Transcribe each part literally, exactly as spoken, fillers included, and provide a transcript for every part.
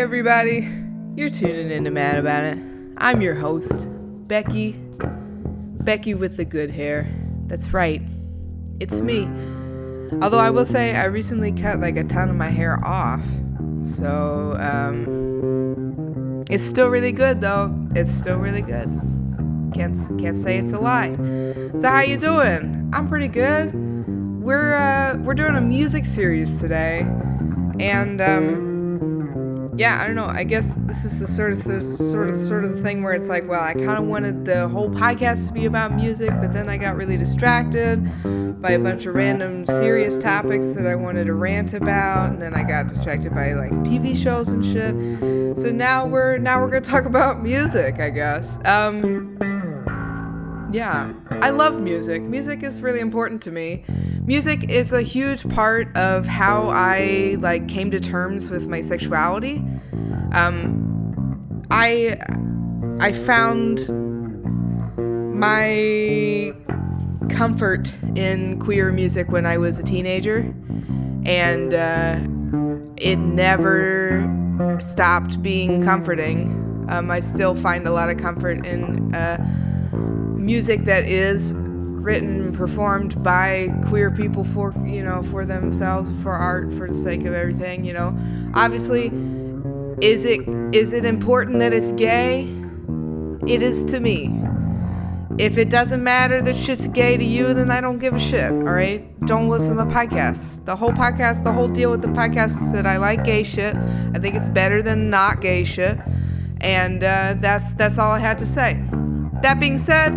everybody. You're tuning in to Mad About It. I'm your host, Becky. Becky with the good hair. That's right. It's me. Although I will say I recently cut like a ton of my hair off. So, um, it's still really good though. It's still really good. Can't, can't say it's a lie. So how you doing? I'm pretty good. We're, uh, we're doing a music series today. And, um... yeah, I don't know. I guess this is the sort of the sort of sort of the thing where it's like, well, I kind of wanted the whole podcast to be about music, but then I got really distracted by a bunch of random serious topics that I wanted to rant about, and then I got distracted by like T V shows and shit. So now we're now we're gonna talk about music, I guess. Um, yeah, I love music. Music is really important to me. Music is a huge part of how I like came to terms with my sexuality. Um, I I found my comfort in queer music when I was a teenager, and uh, it never stopped being comforting. Um, I still find a lot of comfort in uh, music that is written, performed by queer people for, you know, for themselves, for art, for the sake of everything, you know. Obviously, is it is it important that it's gay? It is to me. If it doesn't matter that shit's gay to you, then I don't give a shit, all right? Don't listen to the podcast. The whole podcast, the whole deal with the podcast is that I like gay shit. I think it's better than not gay shit. And uh, that's that's all I had to say. That being said,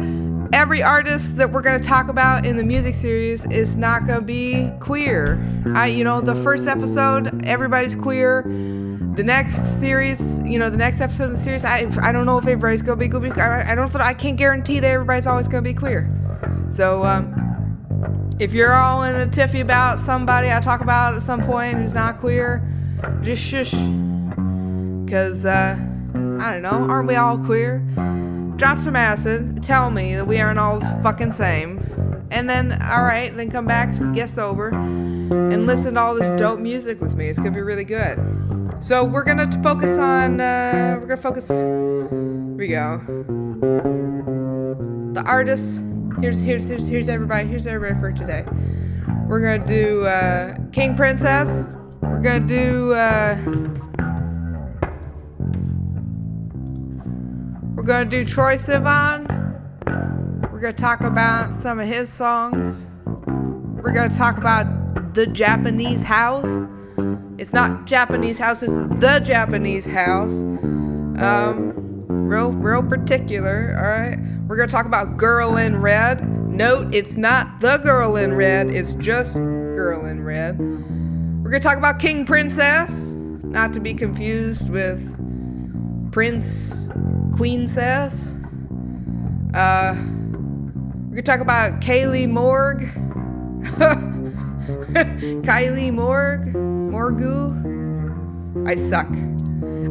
every artist that we're going to talk about in the music series is not going to be queer. I, you know, the first episode, everybody's queer. The next series, you know, the next episode of the series, I, I don't know if everybody's going to be queer. I, I don't, I can't guarantee that everybody's always going to be queer. So, um, if you're all in a tiffy about somebody I talk about at some point who's not queer, just shush. Because, uh, I don't know, aren't we all queer? Drop some acid, tell me that we aren't all fucking same, and then, alright, then come back, get sober, and listen to all this dope music with me. It's gonna be really good. So we're gonna focus on, uh, we're gonna focus, here we go, the artists. Here's, here's, here's, here's everybody, here's everybody for today. We're gonna do, uh, King Princess, we're gonna do, uh... We're going to do Troye Sivan. We're going to talk about some of his songs. We're going to talk about The Japanese House. It's not Japanese House, it's The Japanese House. Um, real, real particular, all right? We're going to talk about Girl in Red. Note, it's not The Girl in Red, it's just Girl in Red. We're going to talk about King Princess, not to be confused with Prince Queen says. Uh, we're going to talk about Kailee Morgue. Kailee Morgue. Morgu. I suck.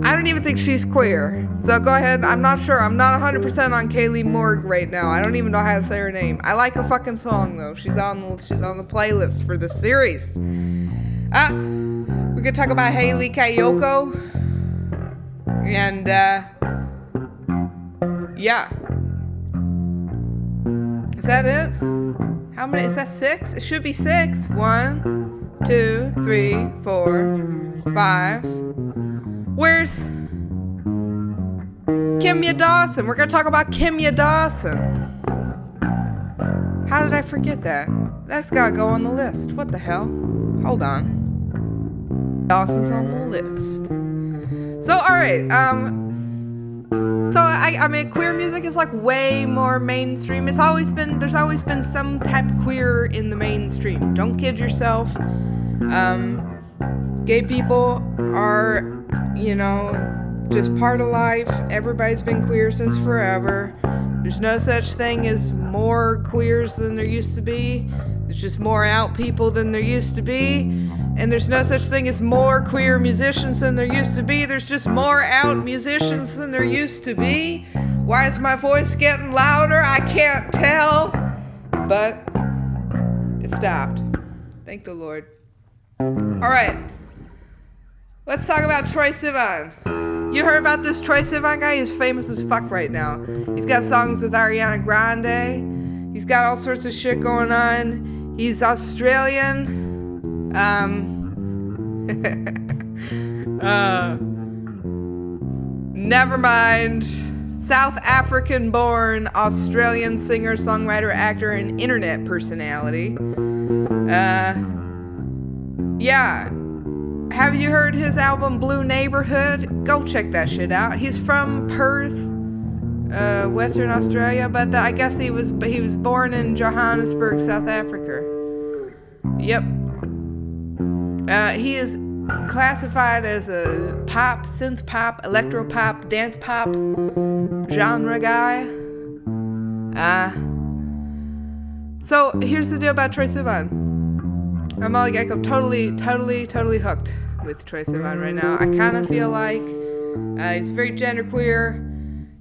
I don't even think she's queer. So go ahead. I'm not sure. I'm not one hundred percent on Kailee Morgue right now. I don't even know how to say her name. I like her fucking song though. She's on the, she's on the playlist for the series. Uh, we're going to talk about Hayley Kiyoko. And, uh, yeah. Is that it? How many? Is that six? It should be six. One, two, three, four, five. Where's Kimya Dawson? We're going to talk about Kimya Dawson. How did I forget that? That's got to go on the list. What the hell? Hold on. Dawson's on the list. So, all right. Um... So, I, I mean, queer music is, like, way more mainstream. It's always been, there's always been some type of queer in the mainstream. Don't kid yourself. Um, gay people are, you know, just part of life. Everybody's been queer since forever. There's no such thing as more queers than there used to be. There's just more out people than there used to be. And there's no such thing as more queer musicians than there used to be. There's just more out musicians than there used to be. Why is my voice getting louder? I can't tell. But it stopped. Thank the Lord. All right. Let's talk about Troye Sivan. You heard about this Troye Sivan guy? He's famous as fuck right now. He's got songs with Ariana Grande. He's got all sorts of shit going on. He's Australian. Um, uh, never mind. South African-born Australian singer, songwriter, actor, and internet personality. Uh, yeah. Have you heard his album Blue Neighborhood? Go check that shit out. He's from Perth, uh, Western Australia, but the, I guess he was he was born in Johannesburg, South Africa. Yep. Uh, he is classified as a pop, synth pop, electro pop, dance pop genre guy. Uh, so here's the deal about Troye Sivan. I'm all like, I'm totally, totally, totally hooked with Troye Sivan right now. I kind of feel like uh, he's very genderqueer.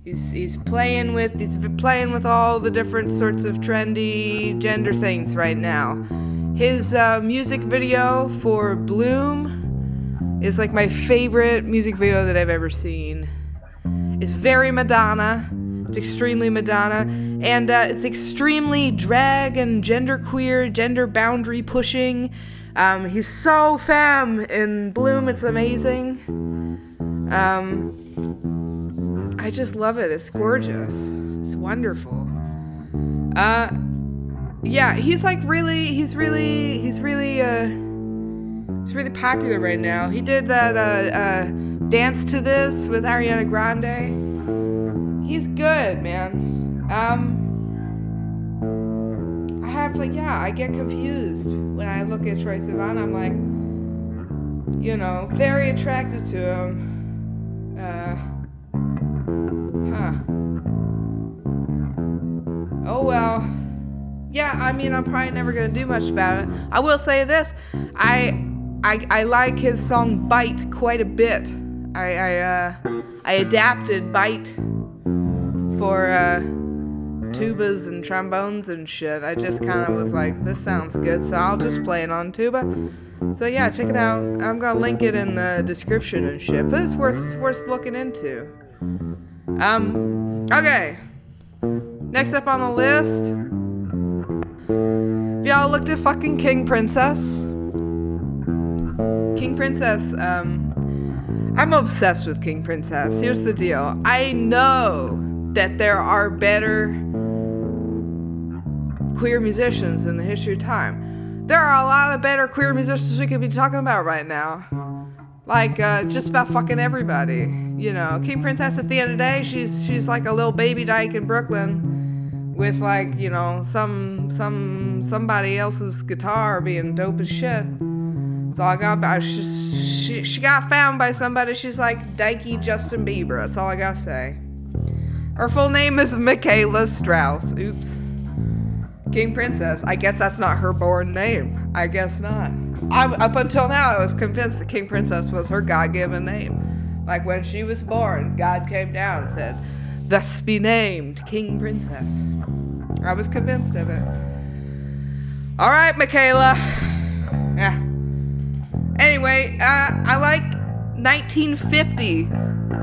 He's he's playing with he's playing with all the different sorts of trendy gender things right now. His uh, music video for Bloom is like my favorite music video that I've ever seen. It's very Madonna. It's extremely Madonna, and uh, it's extremely drag and genderqueer, gender boundary pushing. Um, he's so femme in Bloom, it's amazing. Um, I just love it, it's gorgeous, it's wonderful. Uh, yeah, he's like really, he's really, he's really, uh, he's really popular right now. He did that uh, uh, dance to this with Ariana Grande. He's good, man. Um, I have, like, yeah, I get confused when I look at Troye Sivan. I'm like, you know, very attracted to him. Uh, huh. Oh, well. Yeah, I mean, I'm probably never going to do much about it. I will say this. I, I, I like his song Bite quite a bit. I, I, uh, I adapted Bite for uh, tubas and trombones and shit. I just kind of was like, this sounds good, so I'll just play it on tuba. So yeah, check it out. I'm gonna link it in the description and shit, but it's worth, it's worth looking into. Um, okay. Next up on the list, if y'all looked at fucking King Princess. King Princess, um, I'm obsessed with King Princess. Here's the deal. I know that there are better queer musicians in the history of time. There are a lot of better queer musicians we could be talking about right now. Like, uh, just about fucking everybody, you know. King Princess, at the end of the day, she's she's like a little baby dyke in Brooklyn with, like, you know, some some somebody else's guitar being dope as shit. So I got about, she, she, she got found by somebody. She's like dykey Justin Bieber. That's all I gotta say. Her full name is Michaela Strauss. Oops. King Princess. I guess that's not her born name. I guess not. I, up until now, I was convinced that King Princess was her God-given name. Like, when she was born, God came down and said, thus be named King Princess. I was convinced of it. All right, Michaela. Yeah. Anyway, uh, I like nineteen fifty.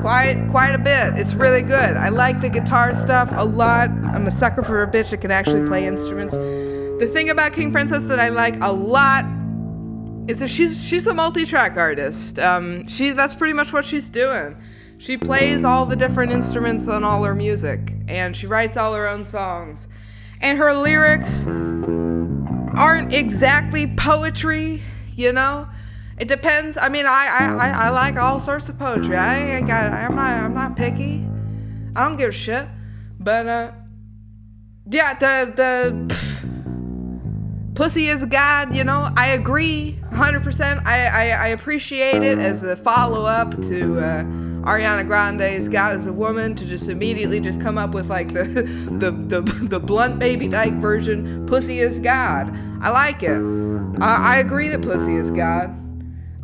Quite, quite a bit. It's really good. I like the guitar stuff a lot. I'm a sucker for a bitch that can actually play instruments. The thing about King Princess that I like a lot is that she's she's a multi-track artist. Um, she's that's pretty much what she's doing. She plays all the different instruments on all her music, and she writes all her own songs. And her lyrics aren't exactly poetry, you know. It depends. I mean, I, I, I like all sorts of poetry. I ain't got. I'm not. I'm not picky. I don't give a shit. But uh, yeah, the the pff, pussy is God. You know, I agree, one hundred percent. I, I I appreciate it as the follow up to uh, Ariana Grande's "God Is a Woman," to just immediately just come up with like the the the, the blunt baby dyke version. Pussy is God. I like it. Uh, I agree that pussy is God.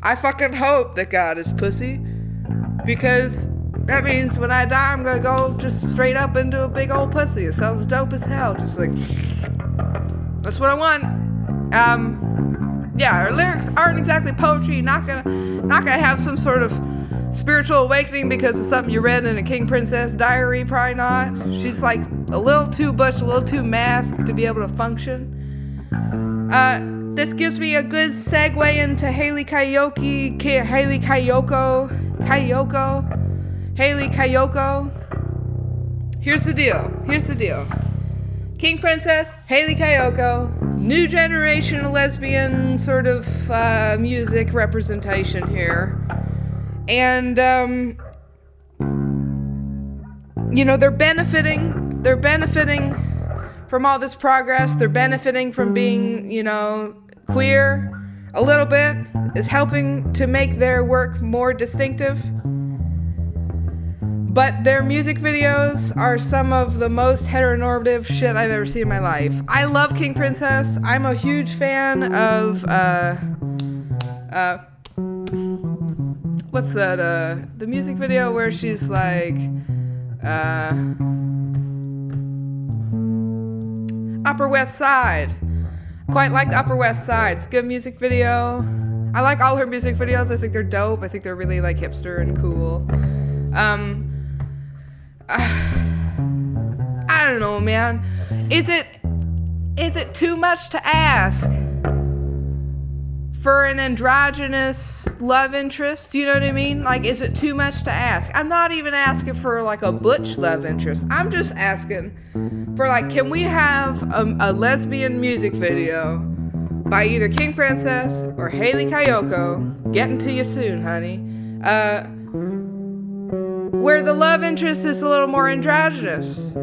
I fucking hope that God is pussy, because that means when I die, I'm gonna go just straight up into a big old pussy. It sounds dope as hell. Just like, that's what I want. Um, yeah, her lyrics aren't exactly poetry. Not gonna, not gonna have some sort of spiritual awakening because of something you read in a King Princess diary, probably not. She's like a little too butch, a little too masked to be able to function. Uh, this gives me a good segue into Hayley Kiyoko, K- Hayley Kiyoko, Kiyoko, Hayley Kiyoko. Here's the deal, here's the deal. King Princess, Hayley Kiyoko, new generation lesbian sort of uh, music representation here. And, um, you know, they're benefiting, they're benefiting from all this progress. They're benefiting from being, you know, queer a little bit. It's helping to make their work more distinctive. But their music videos are some of the most heteronormative shit I've ever seen in my life. I love King Princess. I'm a huge fan of, uh, uh, what's that, uh, the music video where she's like, uh, Upper West Side. Quite like the Upper West Side. It's a good music video. I like all her music videos. I think they're dope. I think they're really like hipster and cool. Um, uh, I don't know, man. Is it, is it too much to ask for an androgynous love interest? You know what I mean? Like, is it too much to ask? I'm not even asking for like a butch love interest. I'm just asking for like, can we have a, a lesbian music video by either King Princess or Hayley Kiyoko? Getting to you soon, honey. Uh, where the love interest is a little more androgynous.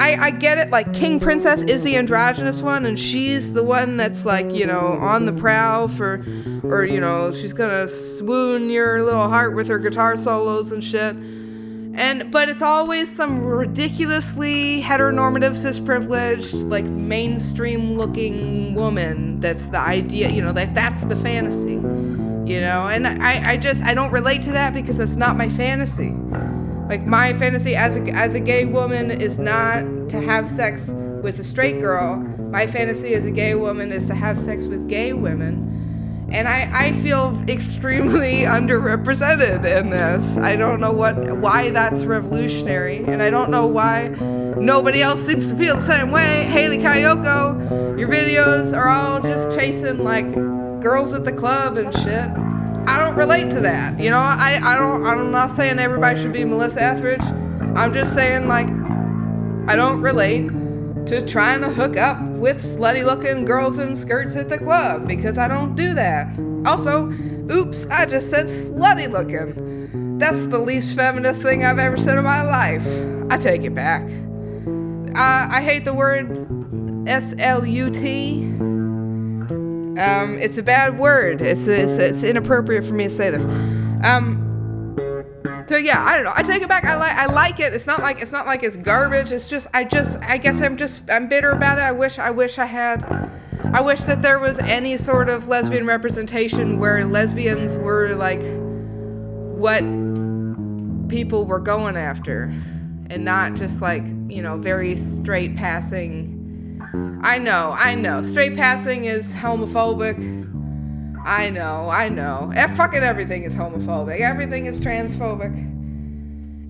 I, I get it, like, King Princess is the androgynous one, and she's the one that's, like, you know, on the prowl for, or, you know, she's gonna swoon your little heart with her guitar solos and shit. And, but it's always some ridiculously heteronormative, cis-privileged, like, mainstream-looking woman that's the idea, you know, that that's the fantasy, you know? And I, I just, I don't relate to that because that's not my fantasy. Like, my fantasy as a, as a gay woman is not to have sex with a straight girl. My fantasy as a gay woman is to have sex with gay women. And I, I feel extremely underrepresented in this. I don't know what why that's revolutionary. And I don't know why nobody else seems to feel the same way. Hayley Kiyoko, your videos are all just chasing, like, girls at the club and shit. I don't relate to that, you know. I, I don't. I'm not saying everybody should be Melissa Etheridge. I'm just saying, like, I don't relate to trying to hook up with slutty-looking girls in skirts at the club because I don't do that. Also, oops, I just said slutty-looking. That's the least feminist thing I've ever said in my life. I take it back. I, I hate the word S L U T. Um, it's a bad word. It's, it's it's inappropriate for me to say this. Um, so yeah, I don't know. I take it back. I like I like it. It's not like it's not like it's garbage. It's just I just I guess I'm just I'm bitter about it. I wish I wish I had. I wish that there was any sort of lesbian representation where lesbians were like what people were going after, and not just like, you know, very straight passing. I know, I know. Straight passing is homophobic. I know, I know. And fucking everything is homophobic. Everything is transphobic.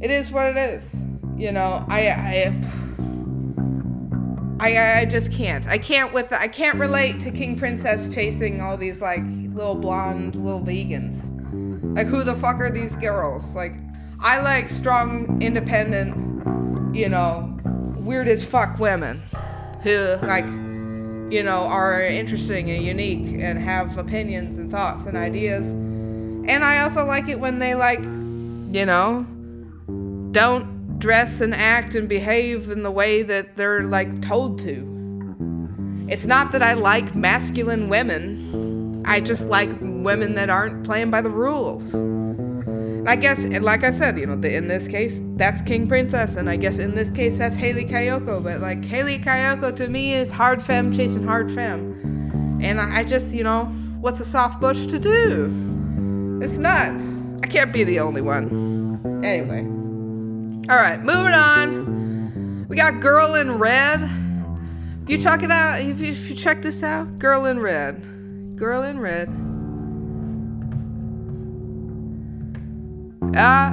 It is what it is. You know, I, I, I, I just can't. I can't with. The, I can't relate to King Princess chasing all these like little blonde little vegans. Like, who the fuck are these girls? Like, I like strong, independent, you know, weird as fuck women. Who, like, you know, are interesting and unique and have opinions and thoughts and ideas. And I also like it when they, like, you know, don't dress and act and behave in the way that they're, like, told to. It's not that I like masculine women. I just like women that aren't playing by the rules. I guess, like I said, you know, the, in this case, that's King Princess, and I guess in this case, that's Hayley Kiyoko. But, like, Hayley Kiyoko to me is hard femme chasing hard femme. And I, I just, you know, what's a soft butch to do? It's nuts. I can't be the only one. Anyway. All right, moving on. We got Girl in Red. If you check it out, if you, if you check this out, Girl in Red. Girl in Red. Uh,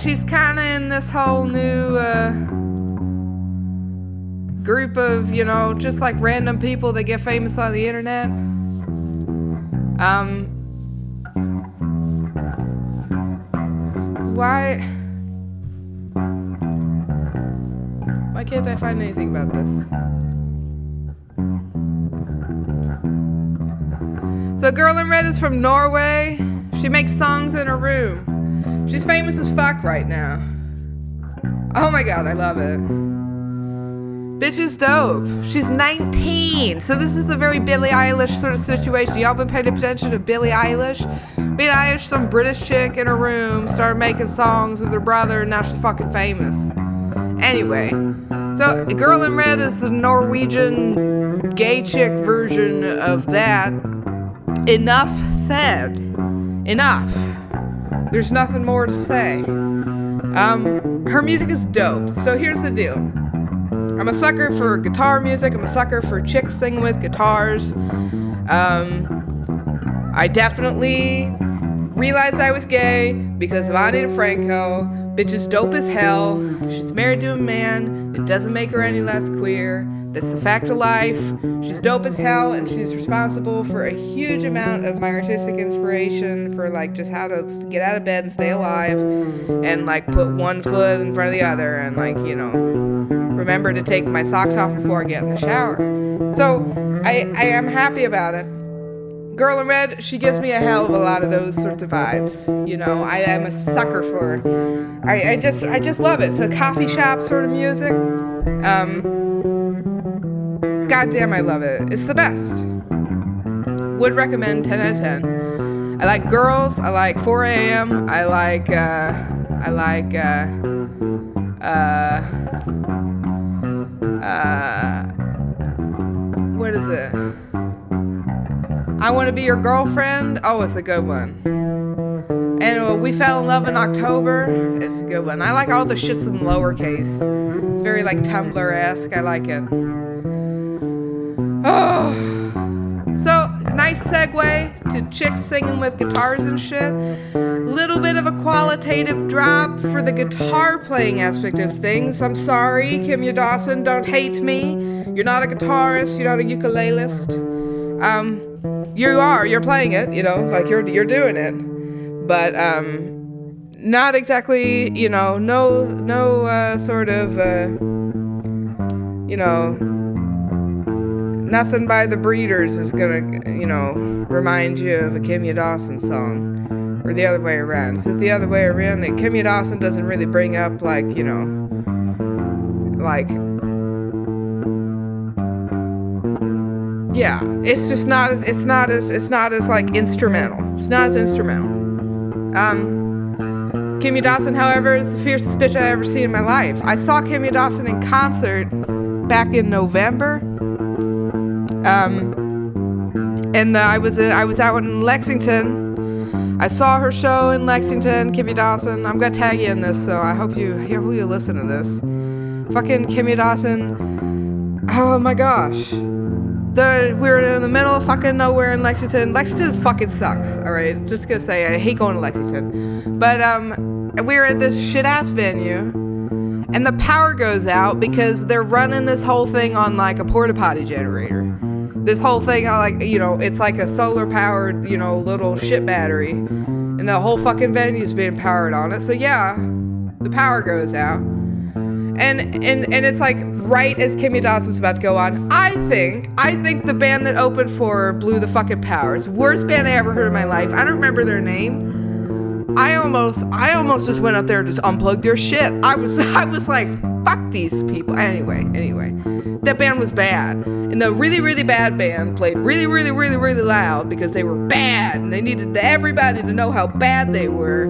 she's kind of in this whole new uh, group of, you know, just like random people that get famous on the internet. Um, why, why can't I find anything about this? So Girl in Red is from Norway. She makes songs in her room. She's famous as fuck right now. Oh my God, I love it. Bitch is dope. She's nineteen. So this is a very Billie Eilish sort of situation. Y'all been paying attention to Billie Eilish? Billie Eilish, some British chick in her room, started making songs with her brother, and now she's fucking famous. Anyway, so Girl in Red is the Norwegian gay chick version of that. Enough said. Enough. There's nothing more to say. Um, her music is dope. So here's the deal. I'm a sucker for guitar music. I'm a sucker for chicks singing with guitars. Um, I definitely realized I was gay because of Ani DiFranco. Bitch is dope as hell. She's married to a man. It doesn't make her any less queer. That's the fact of life. She's dope as hell, and she's responsible for a huge amount of my artistic inspiration for, like, just how to get out of bed and stay alive and, like, put one foot in front of the other and, like, you know, remember to take my socks off before I get in the shower. So I, I am happy about it. Girl in Red, she gives me a hell of a lot of those sorts of vibes. You know, I am a sucker for her. I, I just I just love it. So coffee shop sort of music. Um, goddamn, I love it. It's the best. Would recommend ten out of ten. I like girls. I like four a.m. I like, uh, I like, uh, uh, Uh, what is it? I Want to Be Your Girlfriend. Oh, it's a good one. And anyway, We Fell in Love in October. It's a good one. I like all the shits in lowercase. It's very like Tumblr-esque. I like it. Oh, so nice segue to chicks singing with guitars and shit. Little bit of a qualitative drop for the guitar playing aspect of things. I'm sorry, Kimya Dawson, don't hate me. You're not a guitarist, you're not a ukulelist. Um, you are, you're playing it, you know, like you're you're doing it. But um, not exactly, you know, no no uh, sort of, uh, you know, nothing by The Breeders is gonna, you know, remind you of a Kimya Dawson song. Or the other way around. It's the other way around that Kimya Dawson doesn't really bring up, like, you know, like, yeah, it's just not as, it's not as, it's not as, like, instrumental. It's not as instrumental. Um, Kimya Dawson, however, is the fiercest bitch I've ever seen in my life. I saw Kimya Dawson in concert back in November. Um, and uh, I was in, I was out in Lexington. I saw her show in Lexington, Kimya Dawson. I'm gonna tag you in this, so I hope you hear who you listen to this. Fucking Kimya Dawson. Oh my gosh. The, we were in the middle of fucking nowhere in Lexington. Lexington fucking sucks, alright? Just gonna say, I hate going to Lexington. But um, we were at this shit-ass venue, and the power goes out because they're running this whole thing on, like, a porta-potty generator. This whole thing, I like, you know, it's like a solar-powered, you know, little shit battery. And the whole fucking venue's being powered on it. So, yeah, the power goes out. And and and it's like right as Kimya Dawson's about to go on. I think, I think the band that opened for her blew the fucking powers. Worst band I ever heard in my life. I don't remember their name. I almost, I almost just went up there and just unplugged their shit. I was, I was like... Fuck these people. Anyway, anyway. That band was bad. And the really, really bad band played really, really, really, really loud because they were bad. And they needed everybody to know how bad they were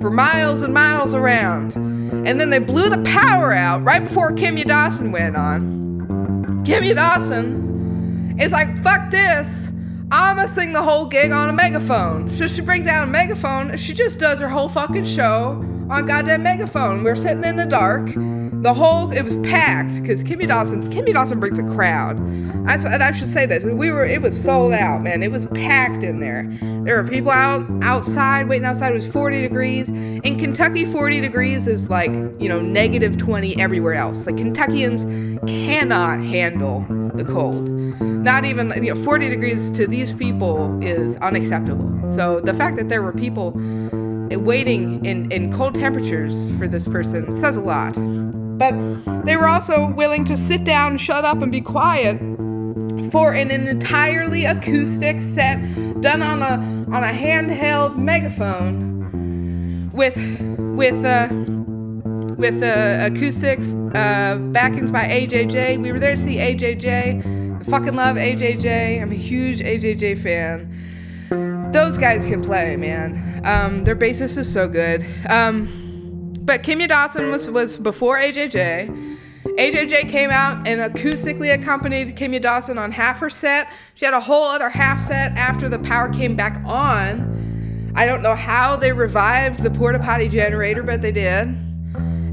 for miles and miles around. And then they blew the power out right before Kimya Dawson went on. Kimya Dawson is like, fuck this. I'm gonna sing the whole gig on a megaphone. So she brings out a megaphone. She just does her whole fucking show on goddamn megaphone. We're sitting in the dark. The whole, it was packed because Kimya Dawson, Kimya Dawson brings a crowd. I, I should say this. We were, it was sold out, man. It was packed in there. There were people out outside, waiting outside. It was forty degrees. In Kentucky, forty degrees is like, you know, negative twenty everywhere else. Like Kentuckians cannot handle the cold. Not even, you know, forty degrees to these people is unacceptable. So the fact that there were people waiting in, in cold temperatures for this person says a lot. But they were also willing to sit down, shut up, and be quiet for an entirely acoustic set done on a on a handheld megaphone with with uh, with uh, acoustic uh, backings by A J J. We were there to see A J J. I fucking love A J J. I'm a huge A J J fan. Those guys can play, man. Um, their bassist is so good. Um, but Kimya Dawson was, was before A J J. A J J came out and acoustically accompanied Kimya Dawson on half her set. She had a whole other half set after the power came back on. I don't know how they revived the porta potty generator, but they did.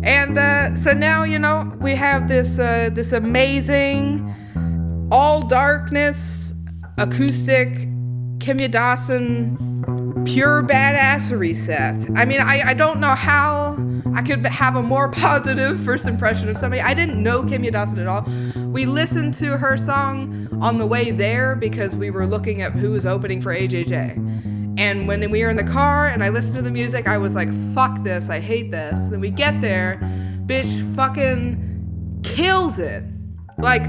And uh, so now, you know, we have this uh, this amazing, all darkness, acoustic Kimya Dawson, pure badassery set. I mean, I, I don't know how I could have a more positive first impression of somebody. I didn't know Kimya Dawson at all. We listened to her song on the way there because we were looking at who was opening for A J J. And when we were in the car and I listened to the music, I was like, fuck this, I hate this. And then we get there, bitch fucking kills it. Like,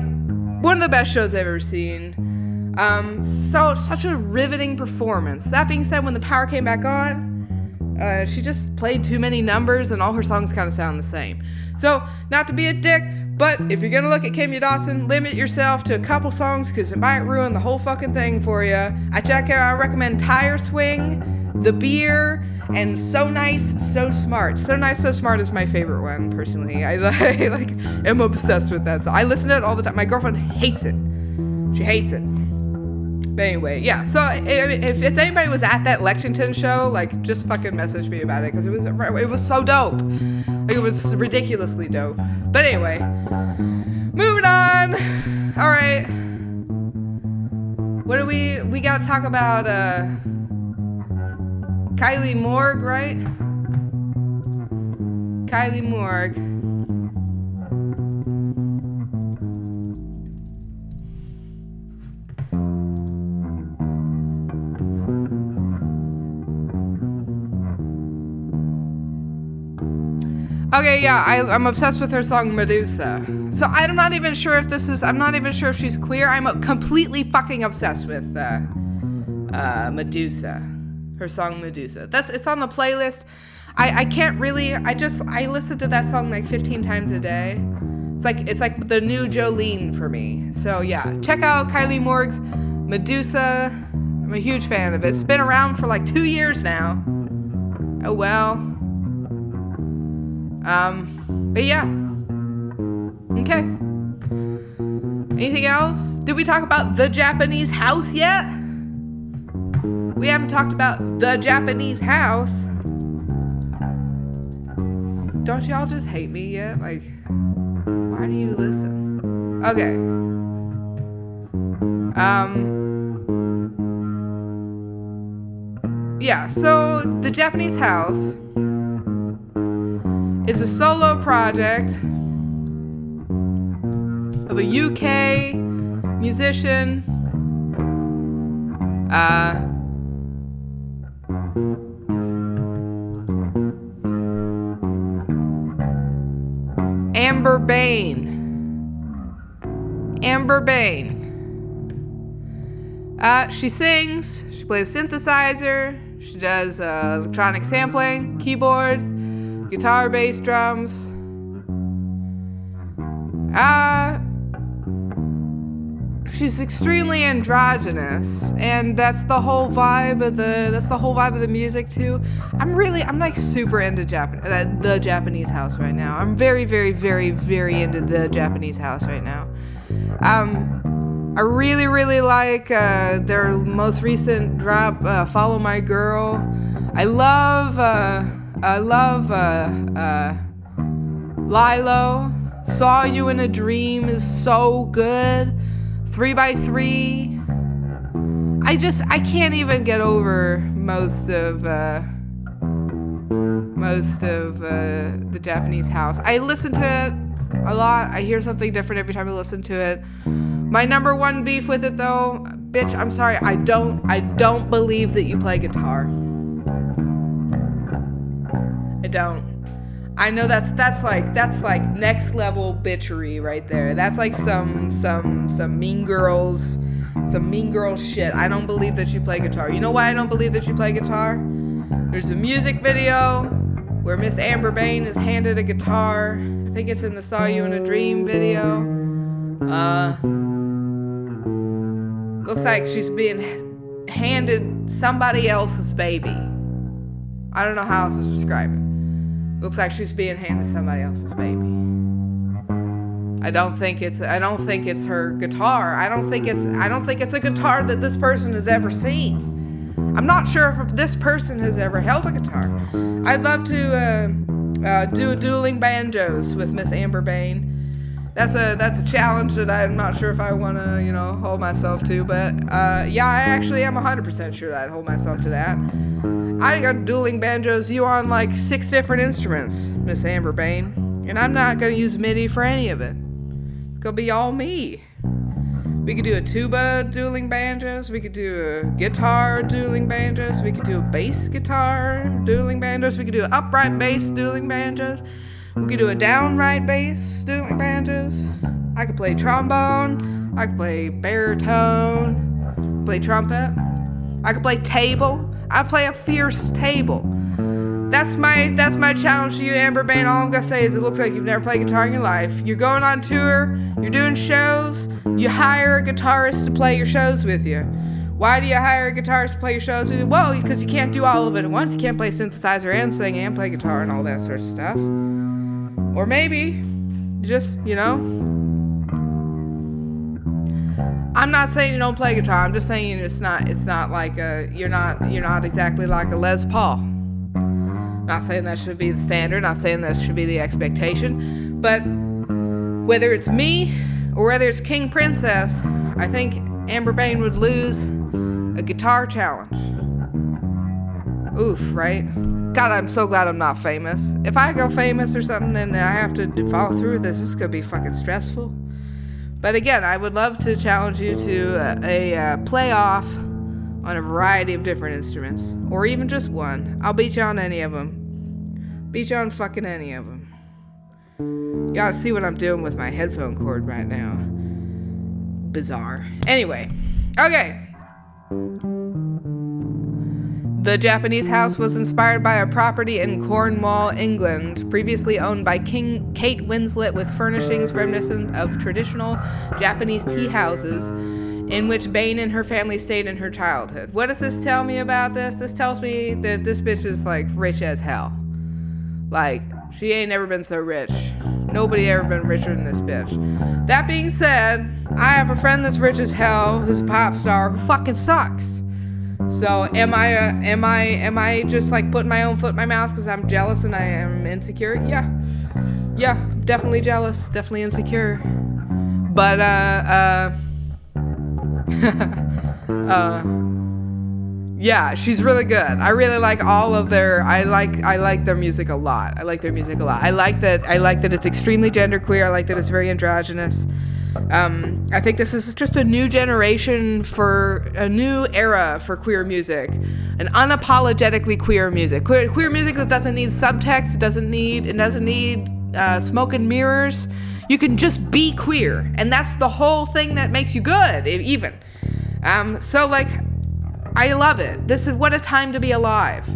one of the best shows I've ever seen. Um, so, such a riveting performance. That being said, when the power came back on, uh, she just played too many numbers and all her songs kind of sound the same. So, not to be a dick, but if you're going to look at Kimya Dawson, limit yourself to a couple songs because it might ruin the whole fucking thing for you. I check out, I recommend Tire Swing, The Beer, and So Nice, So Smart. So Nice, So Smart is my favorite one, personally. I, I like, am obsessed with that song. I listen to it all the time. My girlfriend hates it. She hates it. But anyway, yeah, so if, if anybody was at that Lexington show, like, just fucking message me about it, because it was it was so dope. Like, it was ridiculously dope. But anyway, moving on. All right. What do we, we got to talk about uh, Kailee Morgue, right? Kailee Morgue. Okay, yeah, I, I'm obsessed with her song Medusa. So I'm not even sure if this is, I'm not even sure if she's queer. I'm completely fucking obsessed with uh, uh, Medusa, her song Medusa. That's, it's on the playlist. I, I can't really, I just, I listen to that song like fifteen times a day. It's like, it's like the new Jolene for me. So yeah, check out Kailee Morgue's Medusa. I'm a huge fan of it. It's been around for like two years now. Oh well. Um, but yeah. Okay. Anything else? Did we talk about The Japanese House yet? We haven't talked about The Japanese House. Don't y'all just hate me yet? Like, why do you listen? Okay. Um... Yeah, so The Japanese House... It's a solo project of a U K musician. Uh, Amber Bain. Amber Bain. Uh, she sings, she plays synthesizer, she does uh, electronic sampling, keyboard, guitar, bass, drums. Uh, she's extremely androgynous, and that's the whole vibe of the that's the whole vibe of the music too. I'm really I'm like super into Japan uh, the Japanese House right now. I'm very very very very into The Japanese House right now. Um, I really really like uh, their most recent drop, uh, Follow My Girl. I love. Uh, I love uh, uh, Lilo, Saw You in a Dream is so good. Three by Three. I just, I can't even get over most of, uh, most of uh, The Japanese House. I listen to it a lot. I hear something different every time I listen to it. My number one beef with it, though, bitch, I'm sorry, I don't, I don't believe that you play guitar. I don't. I know that's that's like that's like next level bitchery right there. That's like some some some mean girls, some mean girl shit. I don't believe that you play guitar. You know why I don't believe that you play guitar? There's a music video where Miss Amber Bain is handed a guitar. I think it's in the Saw You in a Dream video. Uh, looks like she's being handed somebody else's baby. I don't know how else to describe it. Looks like she's being handed somebody else's baby. I don't think it's I don't think it's her guitar. I don't think it's I don't think it's a guitar that this person has ever seen. I'm not sure if this person has ever held a guitar. I'd love to uh, uh, do dueling banjos with Miss Amber Bain. That's a that's a challenge that I'm not sure if I want to you know hold myself to. But uh, yeah, I actually am one hundred percent sure that I'd hold myself to that. I got dueling banjos, you on like six different instruments, Miss Amber Bain. And I'm not gonna use MIDI for any of it. It's gonna be all me. We could do a tuba dueling banjos, we could do a guitar dueling banjos, we could do a bass guitar dueling banjos, we could do an upright bass dueling banjos, we could do a downright bass dueling banjos. I could play trombone, I could play baritone, play trumpet, I could play table. I play a fierce table. That's my that's my challenge to you, Amber Bain. All I'm gonna say is it looks like you've never played guitar in your life. You're going on tour, you're doing shows, you hire a guitarist to play your shows with you. Why do you hire a guitarist to play your shows with you? Well, because you can't do all of it at once. You can't play synthesizer and sing and play guitar and all that sort of stuff. Or maybe, just, you know, I'm not saying you don't play guitar. I'm just saying it's not. It's not like a. You're not. You're not exactly like a Les Paul. Not saying that should be the standard. Not saying that should be the expectation. But whether it's me or whether it's King Princess, I think Amber Bain would lose a guitar challenge. Oof, right? God, I'm so glad I'm not famous. If I go famous or something, then I have to follow through with this. This is gonna be fucking stressful. But again, I would love to challenge you to a, a, a playoff on a variety of different instruments, or even just one. I'll beat you on any of them. Beat you on fucking any of them. You gotta see what I'm doing with my headphone cord right now. Bizarre. Anyway, okay. The Japanese House was inspired by a property in Cornwall, England, previously owned by King Kate Winslet, with furnishings reminiscent of traditional Japanese tea houses in which Bain and her family stayed in her childhood. What does this tell me about this? This tells me that this bitch is, like, rich as hell. Like, she ain't never been so rich. Nobody ever been richer than this bitch. That being said, I have a friend that's rich as hell, who's a pop star, who fucking sucks. So am I, uh, am I, am I just like putting my own foot in my mouth because I'm jealous and I am insecure? Yeah. Yeah. Definitely jealous. Definitely insecure. But, uh, uh, uh, yeah, she's really good. I really like all of their, I like, I like their music a lot. I like their music a lot. I like that. I like that it's extremely genderqueer. I like that it's very androgynous. Um, I think this is just a new generation for a new era for queer music, an unapologetically queer music, queer, queer music that doesn't need subtext, it doesn't need, it doesn't need uh, smoke and mirrors. You can just be queer, and that's the whole thing that makes you good, even. Um, so like, I love it. This is what a time to be alive.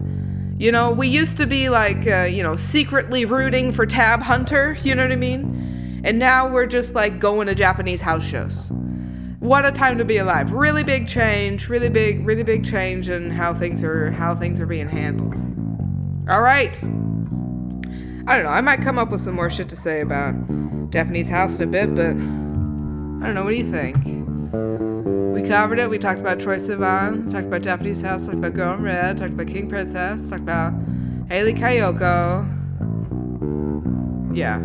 You know, we used to be like, uh, you know, secretly rooting for Tab Hunter. You know what I mean? And now we're just like going to Japanese house shows. What a time to be alive. Really big change, really big, really big change in how things are how things are being handled. All right. I don't know, I might come up with some more shit to say about Japanese house in a bit, but I don't know, what do you think? We covered it, we talked about Troye Sivan, talked about Japanese house, talked about Girl in Red, talked about King Princess, talked about Hayley Kiyoko. Yeah.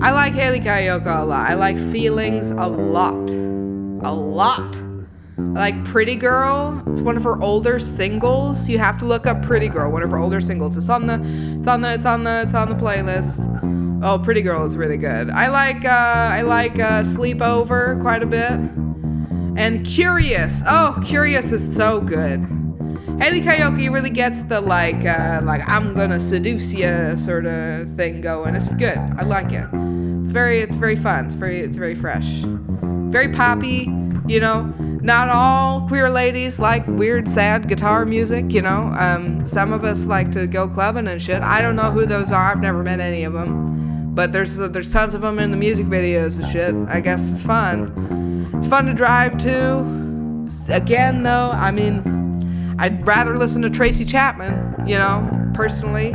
I like Hayley Kiyoko a lot. I like Feelings a lot. A lot. I like Pretty Girl. It's one of her older singles. You have to look up Pretty Girl, one of her older singles. It's on the it's on the it's on the it's on the playlist. Oh, Pretty Girl is really good. I like uh I like uh Sleepover quite a bit. And Curious. Oh, Curious is so good. Hayley Kiyoko really gets the like uh like I'm gonna seduce you sort of thing going. It's good. I like it. It's very it's very fun. It's very it's very fresh. Very poppy, you know. Not all queer ladies like weird, sad guitar music, you know. Um, some of us like to go clubbing and shit. I don't know who those are. I've never met any of them. But there's uh, there's tons of them in the music videos and shit. I guess it's fun. It's fun to drive to. Again, though, I mean, I'd rather listen to Tracy Chapman, you know, personally.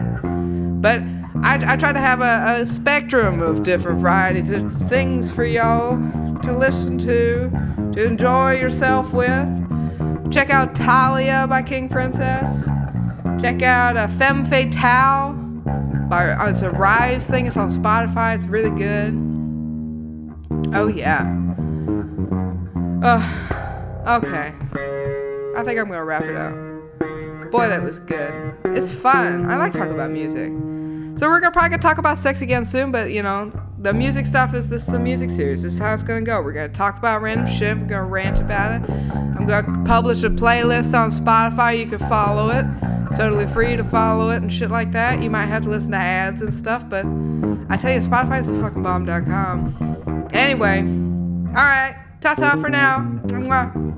But I, I try to have a, a spectrum of different varieties of things for y'all to listen to. To enjoy yourself with. Check out Talia by King Princess. Check out uh, Femme Fatale. By, oh, it's a Rise thing. It's on Spotify. It's really good. Oh, yeah. Uh, okay. I think I'm going to wrap it up. Boy, that was good. It's fun. I like talking about music. So we're gonna probably gonna talk about sex again soon, but you know, the music stuff is this is the music series. This is how it's gonna go. We're gonna talk about random shit, we're gonna rant about it. I'm gonna publish a playlist on Spotify, you can follow it. It's totally free to follow it and shit like that. You might have to listen to ads and stuff, but I tell you, Spotify's the fucking bomb dot com. Anyway, alright, ta-ta for now. Mwah.